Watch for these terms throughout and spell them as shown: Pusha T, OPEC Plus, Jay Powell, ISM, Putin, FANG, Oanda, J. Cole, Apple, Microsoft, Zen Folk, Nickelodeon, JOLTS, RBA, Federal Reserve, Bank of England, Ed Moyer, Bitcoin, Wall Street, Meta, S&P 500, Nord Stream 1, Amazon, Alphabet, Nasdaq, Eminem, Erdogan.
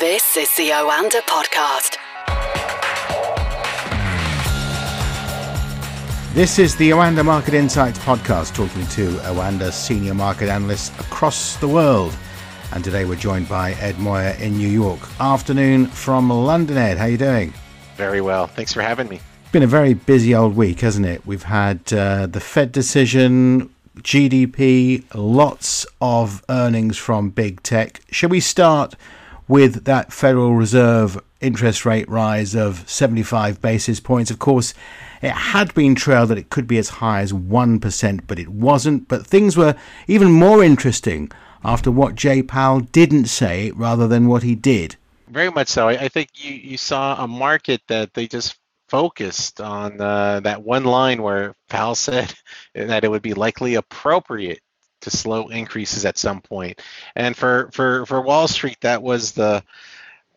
This is the Oanda podcast. This is the Oanda Market Insights podcast, talking to Oanda senior market analysts across the world. And today we're joined by Ed Moyer in New York. Afternoon from London, Ed. How are you doing? Very well. Thanks for having me. It's been a very busy old week, hasn't it? We've had the Fed decision, GDP, lots of earnings from big tech. Shall we start with that Federal Reserve interest rate rise of 75 basis points? Of course, it had been trailed that it could be as high as 1%, but it wasn't. But things were even more interesting after what Jay Powell didn't say rather than what he did. Very much so. I think you saw a market that they just focused on that one line where Powell said that it would be likely appropriate to slow increases at some point. And for Wall Street, that was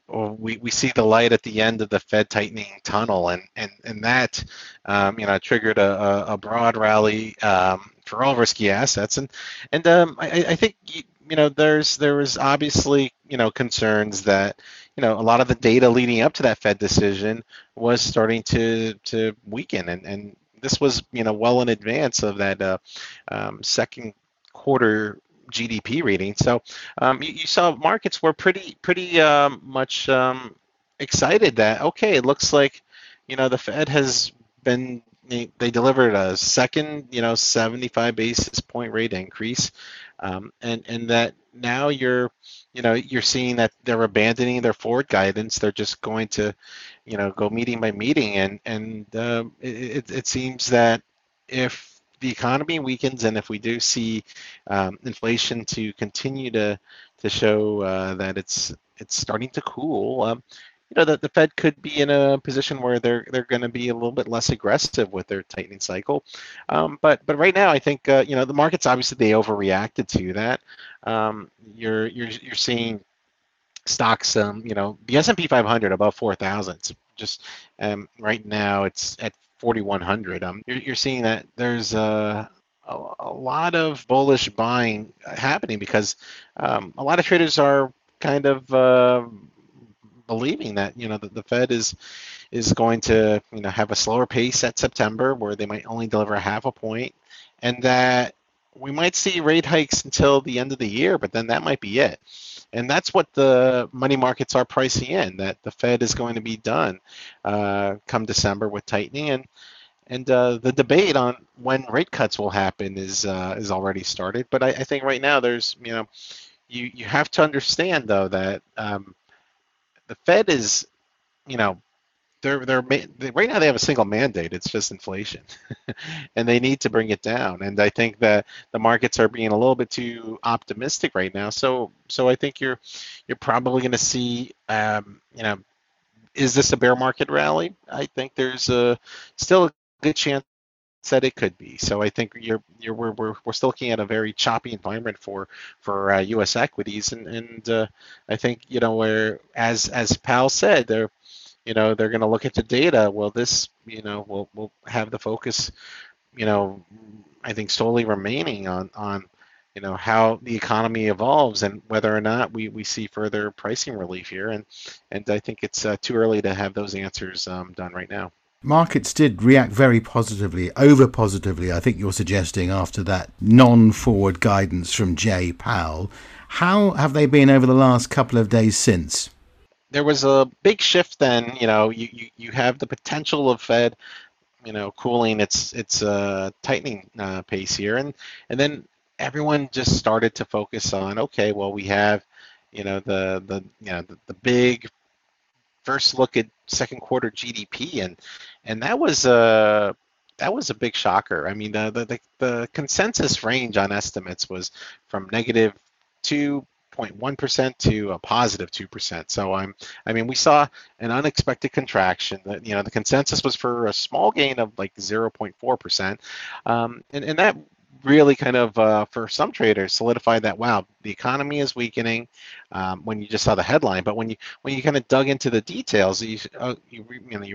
we see the light at the end of the Fed tightening tunnel, and that triggered a broad rally for all risky assets. And I think there was obviously concerns that a lot of the data leading up to that Fed decision was starting to weaken, and this was well in advance of that second quarter GDP reading. So you saw markets were pretty much excited that, okay, it looks like the Fed has been, they delivered a second 75 basis point rate increase, and that now you're seeing that they're abandoning their forward guidance. They're just going to go meeting by meeting, and it seems that if the economy weakens, and if we do see inflation to continue to show that it's starting to cool, that the Fed could be in a position where they're going to be a little bit less aggressive with their tightening cycle. But right now, I think the markets, obviously they overreacted to that. You're seeing stocks, the S&P 500 above 4,000. Just right now, it's at 4,100. You're seeing that there's a lot of bullish buying happening because a lot of traders are kind of believing that the Fed is going to have a slower pace at September, where they might only deliver 0.5 point, and that we might see rate hikes until the end of the year, but then that might be it. And that's what the money markets are pricing in, that the Fed is going to be done come December with tightening. And the debate on when rate cuts will happen is already started. But I think right now there's, you have to understand, though, that the Fed is, right now they have a single mandate. It's just inflation, and they need to bring it down. And I think that the markets are being a little bit too optimistic right now. So I think you're probably going to see, is this a bear market rally? I think there's still a good chance that it could be. So I think we're still looking at a very choppy environment for U.S. equities, and I think where as Powell said, they're, they're going to look at the data. Well, this, we'll have the focus, I think solely remaining on how the economy evolves and whether or not we see further pricing relief here. And I think it's too early to have those answers done right now. Markets did react very positively, over positively, I think you're suggesting, after that non-forward guidance from Jay Powell. How have they been over the last couple of days since? There was a big shift then. You have the potential of Fed, cooling its tightening pace here, and then everyone just started to focus on, okay, well, we have the big first look at second quarter GDP, and that was a big shocker. I mean, the consensus range on estimates was from negative to 0.1% to a positive 2%. So we saw an unexpected contraction. That the consensus was for a small gain of like 0.4%, and that really kind of for some traders solidified that, wow, the economy is weakening when you just saw the headline. But when you kind of dug into the details, you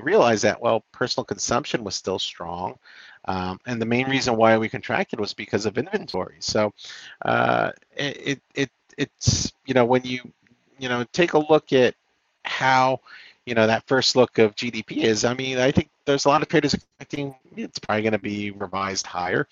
realize that, well, personal consumption was still strong, and the main reason why we contracted was because of inventory. So it's, when you you know, take a look at how, you know, that first look of GDP is. I mean, I think there's a lot of traders expecting it's probably going to be revised higher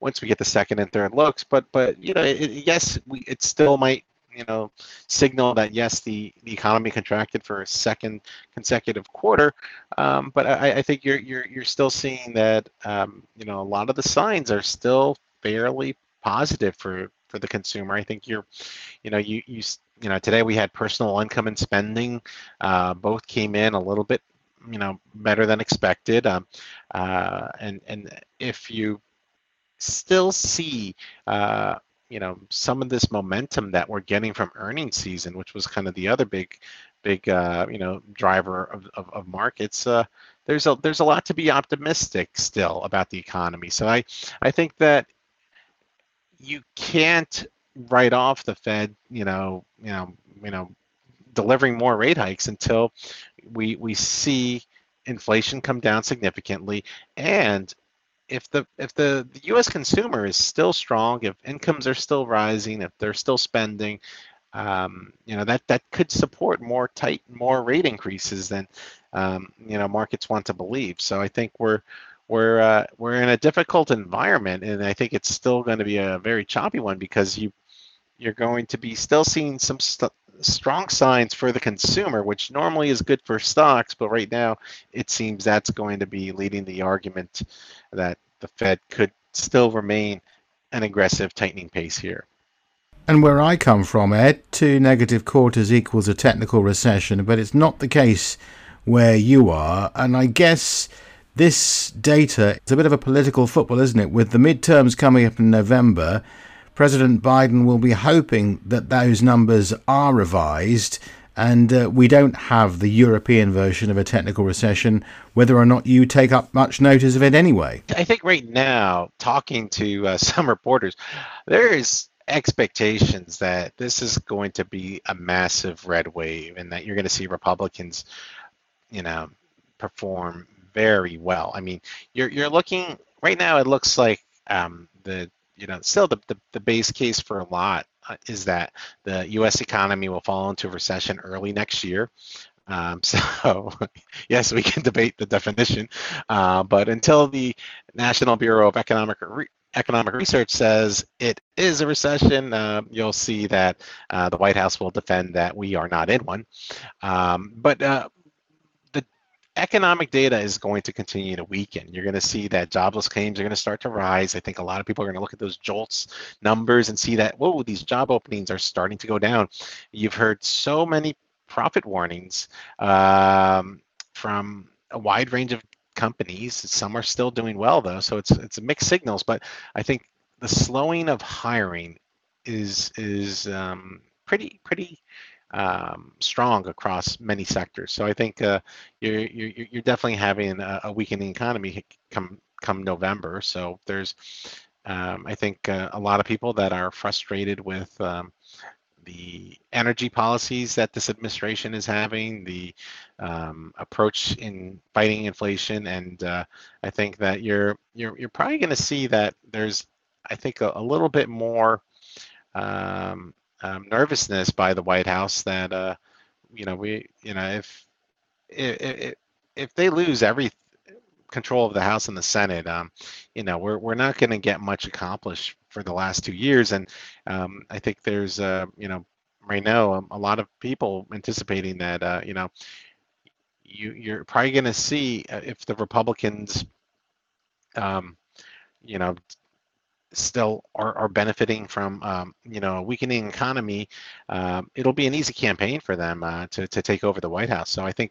once we get the second and third looks. But you know, yes, it still might, you know, signal that yes, the economy contracted for a second consecutive quarter. But I think you're still seeing that you know, a lot of the signs are still fairly positive for the consumer. I think you know today we had personal income and spending, both came in a little bit, you know, better than expected. And if you still see you know, some of this momentum that we're getting from earnings season, which was kind of the other big you know, driver of markets, there's a lot to be optimistic still about the economy. So I think that you can't write off the Fed, you know, delivering more rate hikes until we see inflation come down significantly. And if the U.S. consumer is still strong, if incomes are still rising, if they're still spending, you know, that could support more rate increases than you know, markets want to believe. So I think we're in a difficult environment, and I think it's still going to be a very choppy one, because you're going to be still seeing some strong signs for the consumer, which normally is good for stocks, but right now it seems that's going to be leading the argument that the Fed could still remain an aggressive tightening pace here. And where I come from, Ed, 2 negative quarters equals a technical recession, but it's not the case where you are. And I guess this data, it's a bit of a political football, isn't it? With the midterms coming up in November, President Biden will be hoping that those numbers are revised, and we don't have the European version of a technical recession, whether or not you take up much notice of it anyway. I think right now, talking to some reporters, there is expectations that this is going to be a massive red wave, and that you're going to see Republicans, you know, perform very well. I mean, you're looking right now, it looks like you know, still the base case for a lot is that the U.S. economy will fall into a recession early next year. So yes, we can debate the definition, but until the National Bureau of Economic Research says it is a recession, you'll see that the White House will defend that we are not in one. Economic data is going to continue to weaken. You're going to see that jobless claims are going to start to rise. I think a lot of people are going to look at those JOLTS numbers and see that, whoa, these job openings are starting to go down. You've heard so many profit warnings from a wide range of companies. Some are still doing well, though, so it's mixed signals. But I think the slowing of hiring is pretty strong across many sectors. So I think you're definitely having a weakening economy come November. So there's I think a lot of people that are frustrated with the energy policies that this administration is having, the approach in fighting inflation, and I think that you're probably going to see that there's, I think, a little bit more nervousness by the White House that you know, if they lose every control of the House and the Senate, you know, we're not going to get much accomplished for the last 2 years. And I think there's you know, right now a lot of people anticipating that you know, you're probably going to see if the Republicans you know, still are benefiting from you know, a weakening economy, it'll be an easy campaign for them to take over the White House. So I think,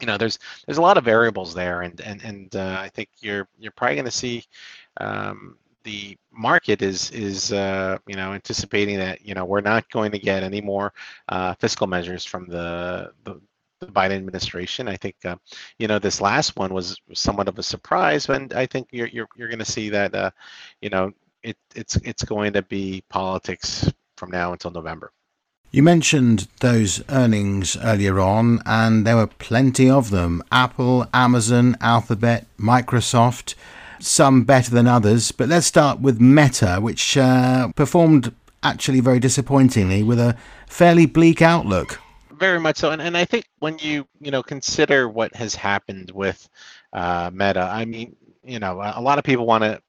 you know, there's a lot of variables there, and I think you're probably going to see the market is you know, anticipating that, you know, we're not going to get any more fiscal measures from the Biden administration. I think you know, this last one was somewhat of a surprise, and I think you're going to see that you know, it's going to be politics from now until November. You mentioned those earnings earlier on, and there were plenty of them: Apple, Amazon, Alphabet, Microsoft, some better than others. But let's start with Meta, which performed actually very disappointingly, with a fairly bleak outlook. Very much so. And I think when you consider what has happened with Meta, I mean, a lot of people want to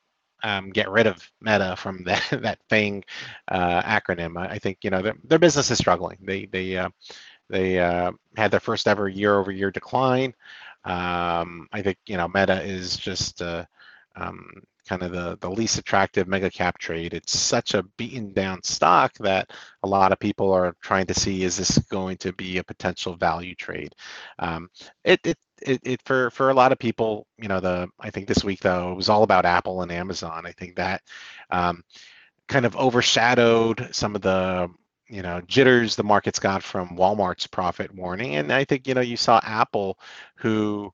get rid of Meta from that FANG acronym. I think, their business is struggling. They had their first ever year-over-year decline. I think, Meta is just kind of the least attractive mega cap trade. It's such a beaten down stock that a lot of people are trying to see, is this going to be a potential value trade? For a lot of people, I think this week though, it was all about Apple and Amazon. I think that kind of overshadowed some of the jitters the market's got from Walmart's profit warning. And I think, you saw Apple, who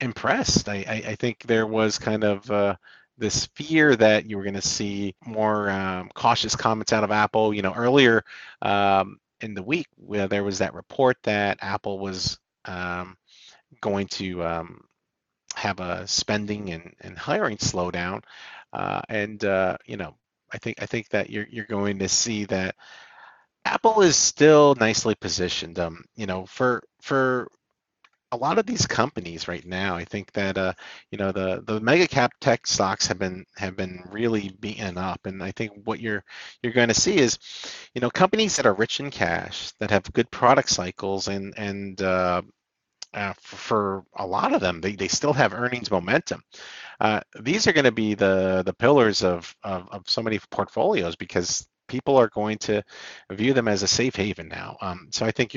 impressed. I think there was kind of this fear that you were going to see more cautious comments out of Apple. Earlier in the week, where there was that report that Apple was going to have a spending and hiring slowdown, I think that you're going to see that Apple is still nicely positioned. For a lot of these companies right now, I think that the mega cap tech stocks have been really beaten up, and I think what you're going to see is, companies that are rich in cash, that have good product cycles, and for a lot of them, they still have earnings momentum. These are going to be the pillars of so many portfolios, because people are going to view them as a safe haven now. So I think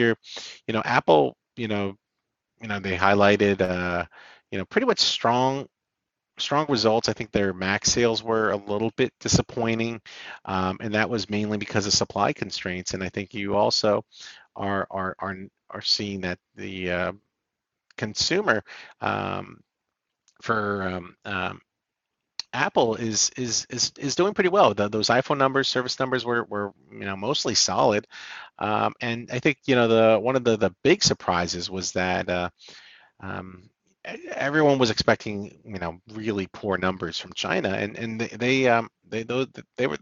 Apple, they highlighted, pretty much strong results. I think their Mac sales were a little bit disappointing, and that was mainly because of supply constraints. And I think you also are seeing that the consumer for Apple is doing pretty well. Those iPhone numbers, service numbers were mostly solid, and I think one of the big surprises was that everyone was expecting really poor numbers from China, and they were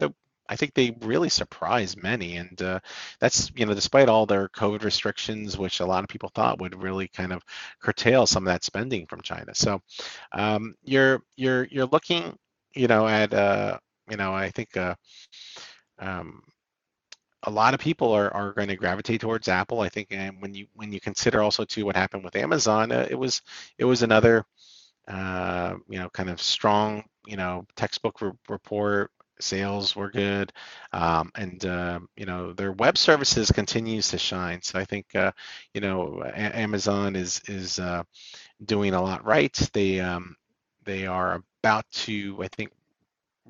I think they really surprised many, and that's despite all their COVID restrictions, which a lot of people thought would really kind of curtail some of that spending from China. So you're looking at I think a lot of people are going to gravitate towards Apple, I think, and when you consider also too what happened with Amazon, it was another kind of strong textbook report. Sales were good, their web services continues to shine. So I think Amazon is doing a lot right. They are about to, I think,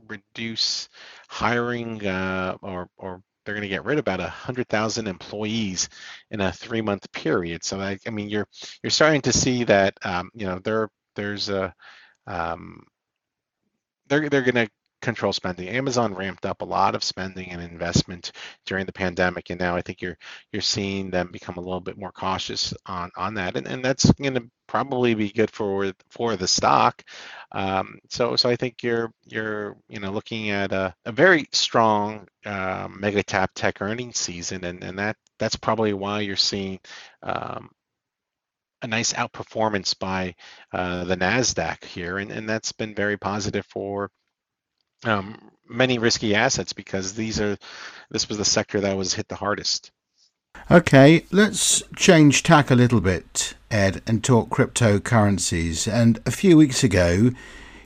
reduce hiring, or they're going to get rid of about 100,000 employees in a 3-month period. So I mean, you're starting to see that there's a they're going to control spending. Amazon ramped up a lot of spending and investment during the pandemic, and now I think you're seeing them become a little bit more cautious on that, and that's going to probably be good for the stock. So I think you're looking at a very strong mega cap tech earnings season, and that's probably why you're seeing a nice outperformance by the Nasdaq here, and that's been very positive for many risky assets, because this was the sector that was hit the hardest. Okay, let's change tack a little bit, Ed, and talk cryptocurrencies. And a few weeks ago,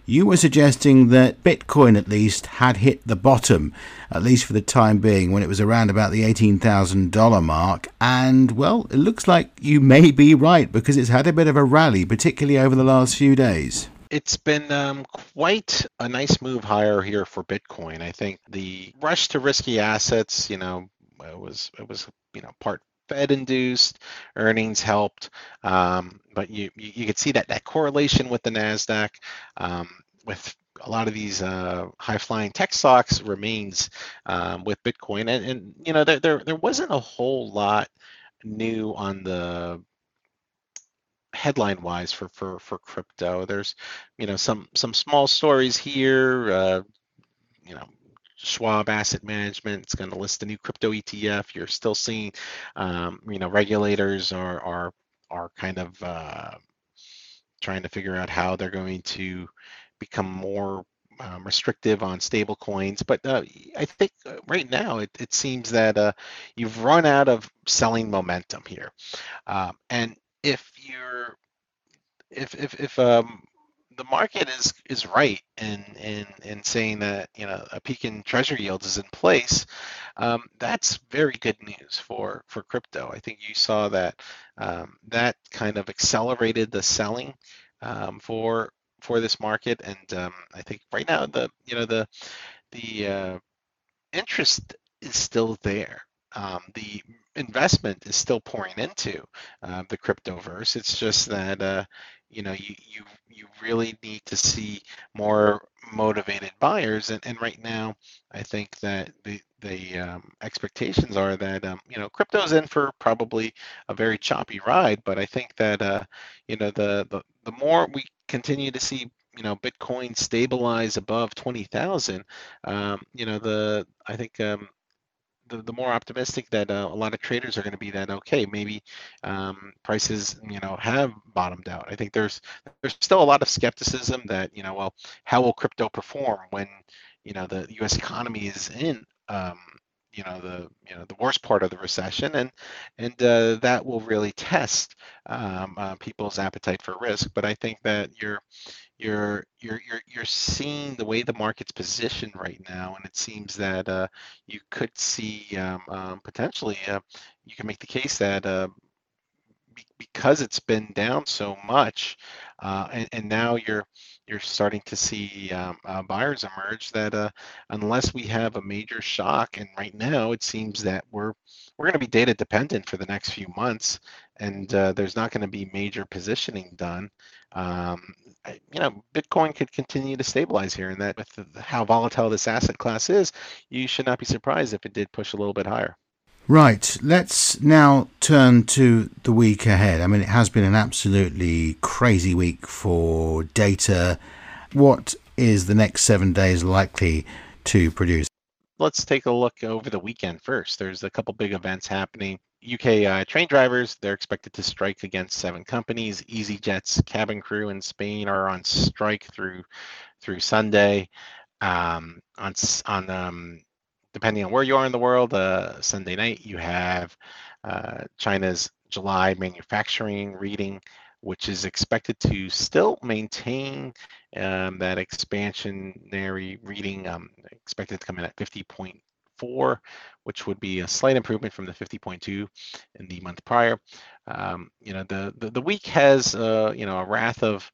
you were suggesting that Bitcoin at least had hit the bottom, at least for the time being, when it was around about the $18,000 mark. And, well, it looks like you may be right, because it's had a bit of a rally, particularly over the last few days. It's been quite a nice move higher here for Bitcoin. I think the rush to risky assets, it was part Fed induced, earnings helped, but you could see that correlation with the Nasdaq, with a lot of these high flying tech stocks remains with Bitcoin, and there wasn't a whole lot new on the headline wise for crypto. There's some small stories here, Schwab Asset Management. It's going to list the new crypto ETF. You're still seeing, regulators are kind of trying to figure out how they're going to become more restrictive on stable coins. But I think right now it seems that you've run out of selling momentum here. And if you're, if the market is right in saying that, a peak in treasury yields is in place, that's very good news for crypto. I think you saw that that kind of accelerated the selling for this market, and I think right now the interest is still there. The investment is still pouring into the cryptoverse. It's just that you really need to see more motivated buyers, and right now I think that the expectations are that crypto's in for probably a very choppy ride, but I think that the more we continue to see Bitcoin stabilize above 20,000, the more optimistic that a lot of traders are going to be that, okay, maybe prices, have bottomed out. I think there's still a lot of skepticism that, well, how will crypto perform when, the U.S. economy is in, the worst part of the recession, and that will really test people's appetite for risk. But I think that you're seeing the way the market's positioned right now, and it seems that you could see potentially you can make the case that because it's been down so much, and now you're starting to see buyers emerge, that unless we have a major shock, and right now it seems that we're going to be data dependent for the next few months, and there's not going to be major positioning done. Bitcoin could continue to stabilize here, and that with how volatile this asset class is, you should not be surprised if it did push a little bit higher. Right, let's now turn to the week ahead. I mean, it has been an absolutely crazy week for data. What is the next 7 days likely to produce? Let's take a look over the weekend first. There's a couple big events happening. UK train drivers, they're expected to strike against 7 companies. EasyJet's cabin crew in Spain are on strike through Sunday. Depending on where you are in the world, Sunday night you have China's July manufacturing reading, which is expected to still maintain that expansionary reading, expected to come in at 50.4, which would be a slight improvement from the 50.2 in the month prior. The week has a wrath of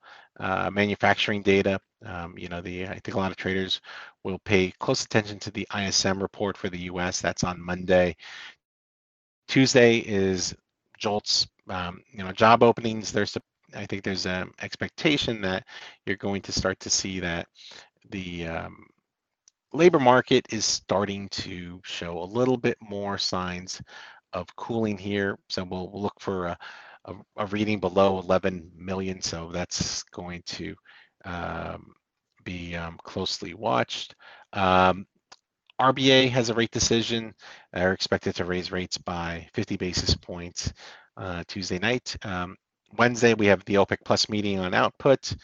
manufacturing data. I think a lot of traders will pay close attention to the ISM report for the U.S. That's on Monday. Tuesday is JOLTS, job openings. I think there's an expectation that you're going to start to see that the labor market is starting to show a little bit more signs of cooling here. So we'll look for a reading below 11 million. So that's going to be closely watched. RBA has a rate decision. They're expected to raise rates by 50 basis points Tuesday night. Wednesday, we have the OPEC Plus meeting on output.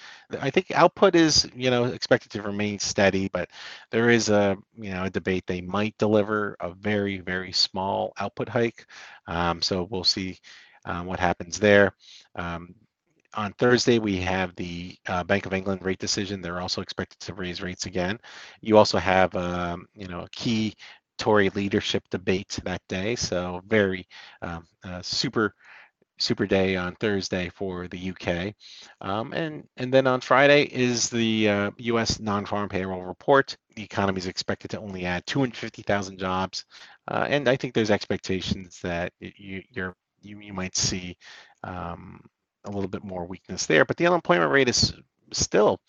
I think output is, expected to remain steady, but there is a debate they might deliver a very, very small output hike. So we'll see what happens there. On Thursday, we have the Bank of England rate decision. They're also expected to raise rates again. You also have, a key Tory leadership debate that day. So very super day on Thursday for the UK. And then on Friday is the US non-farm payroll report. The economy is expected to only add 250,000 jobs. And I think there's expectations that you might see a little bit more weakness there, but the unemployment rate is still,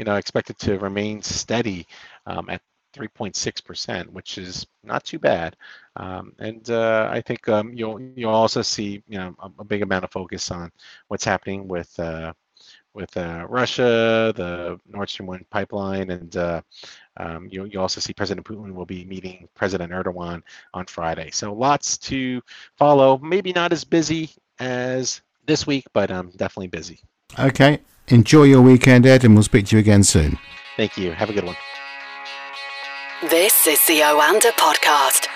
expected to remain steady at 3.6%, which is not too bad. I think you'll also see, a big amount of focus on what's happening Russia, the Nord Stream 1 pipeline, and you also see President Putin will be meeting President Erdogan on Friday. So lots to follow. Maybe not as busy as this week, but definitely busy. Okay. Enjoy your weekend, Ed, and we'll speak to you again soon. Thank you. Have a good one. This is the Oanda Podcast.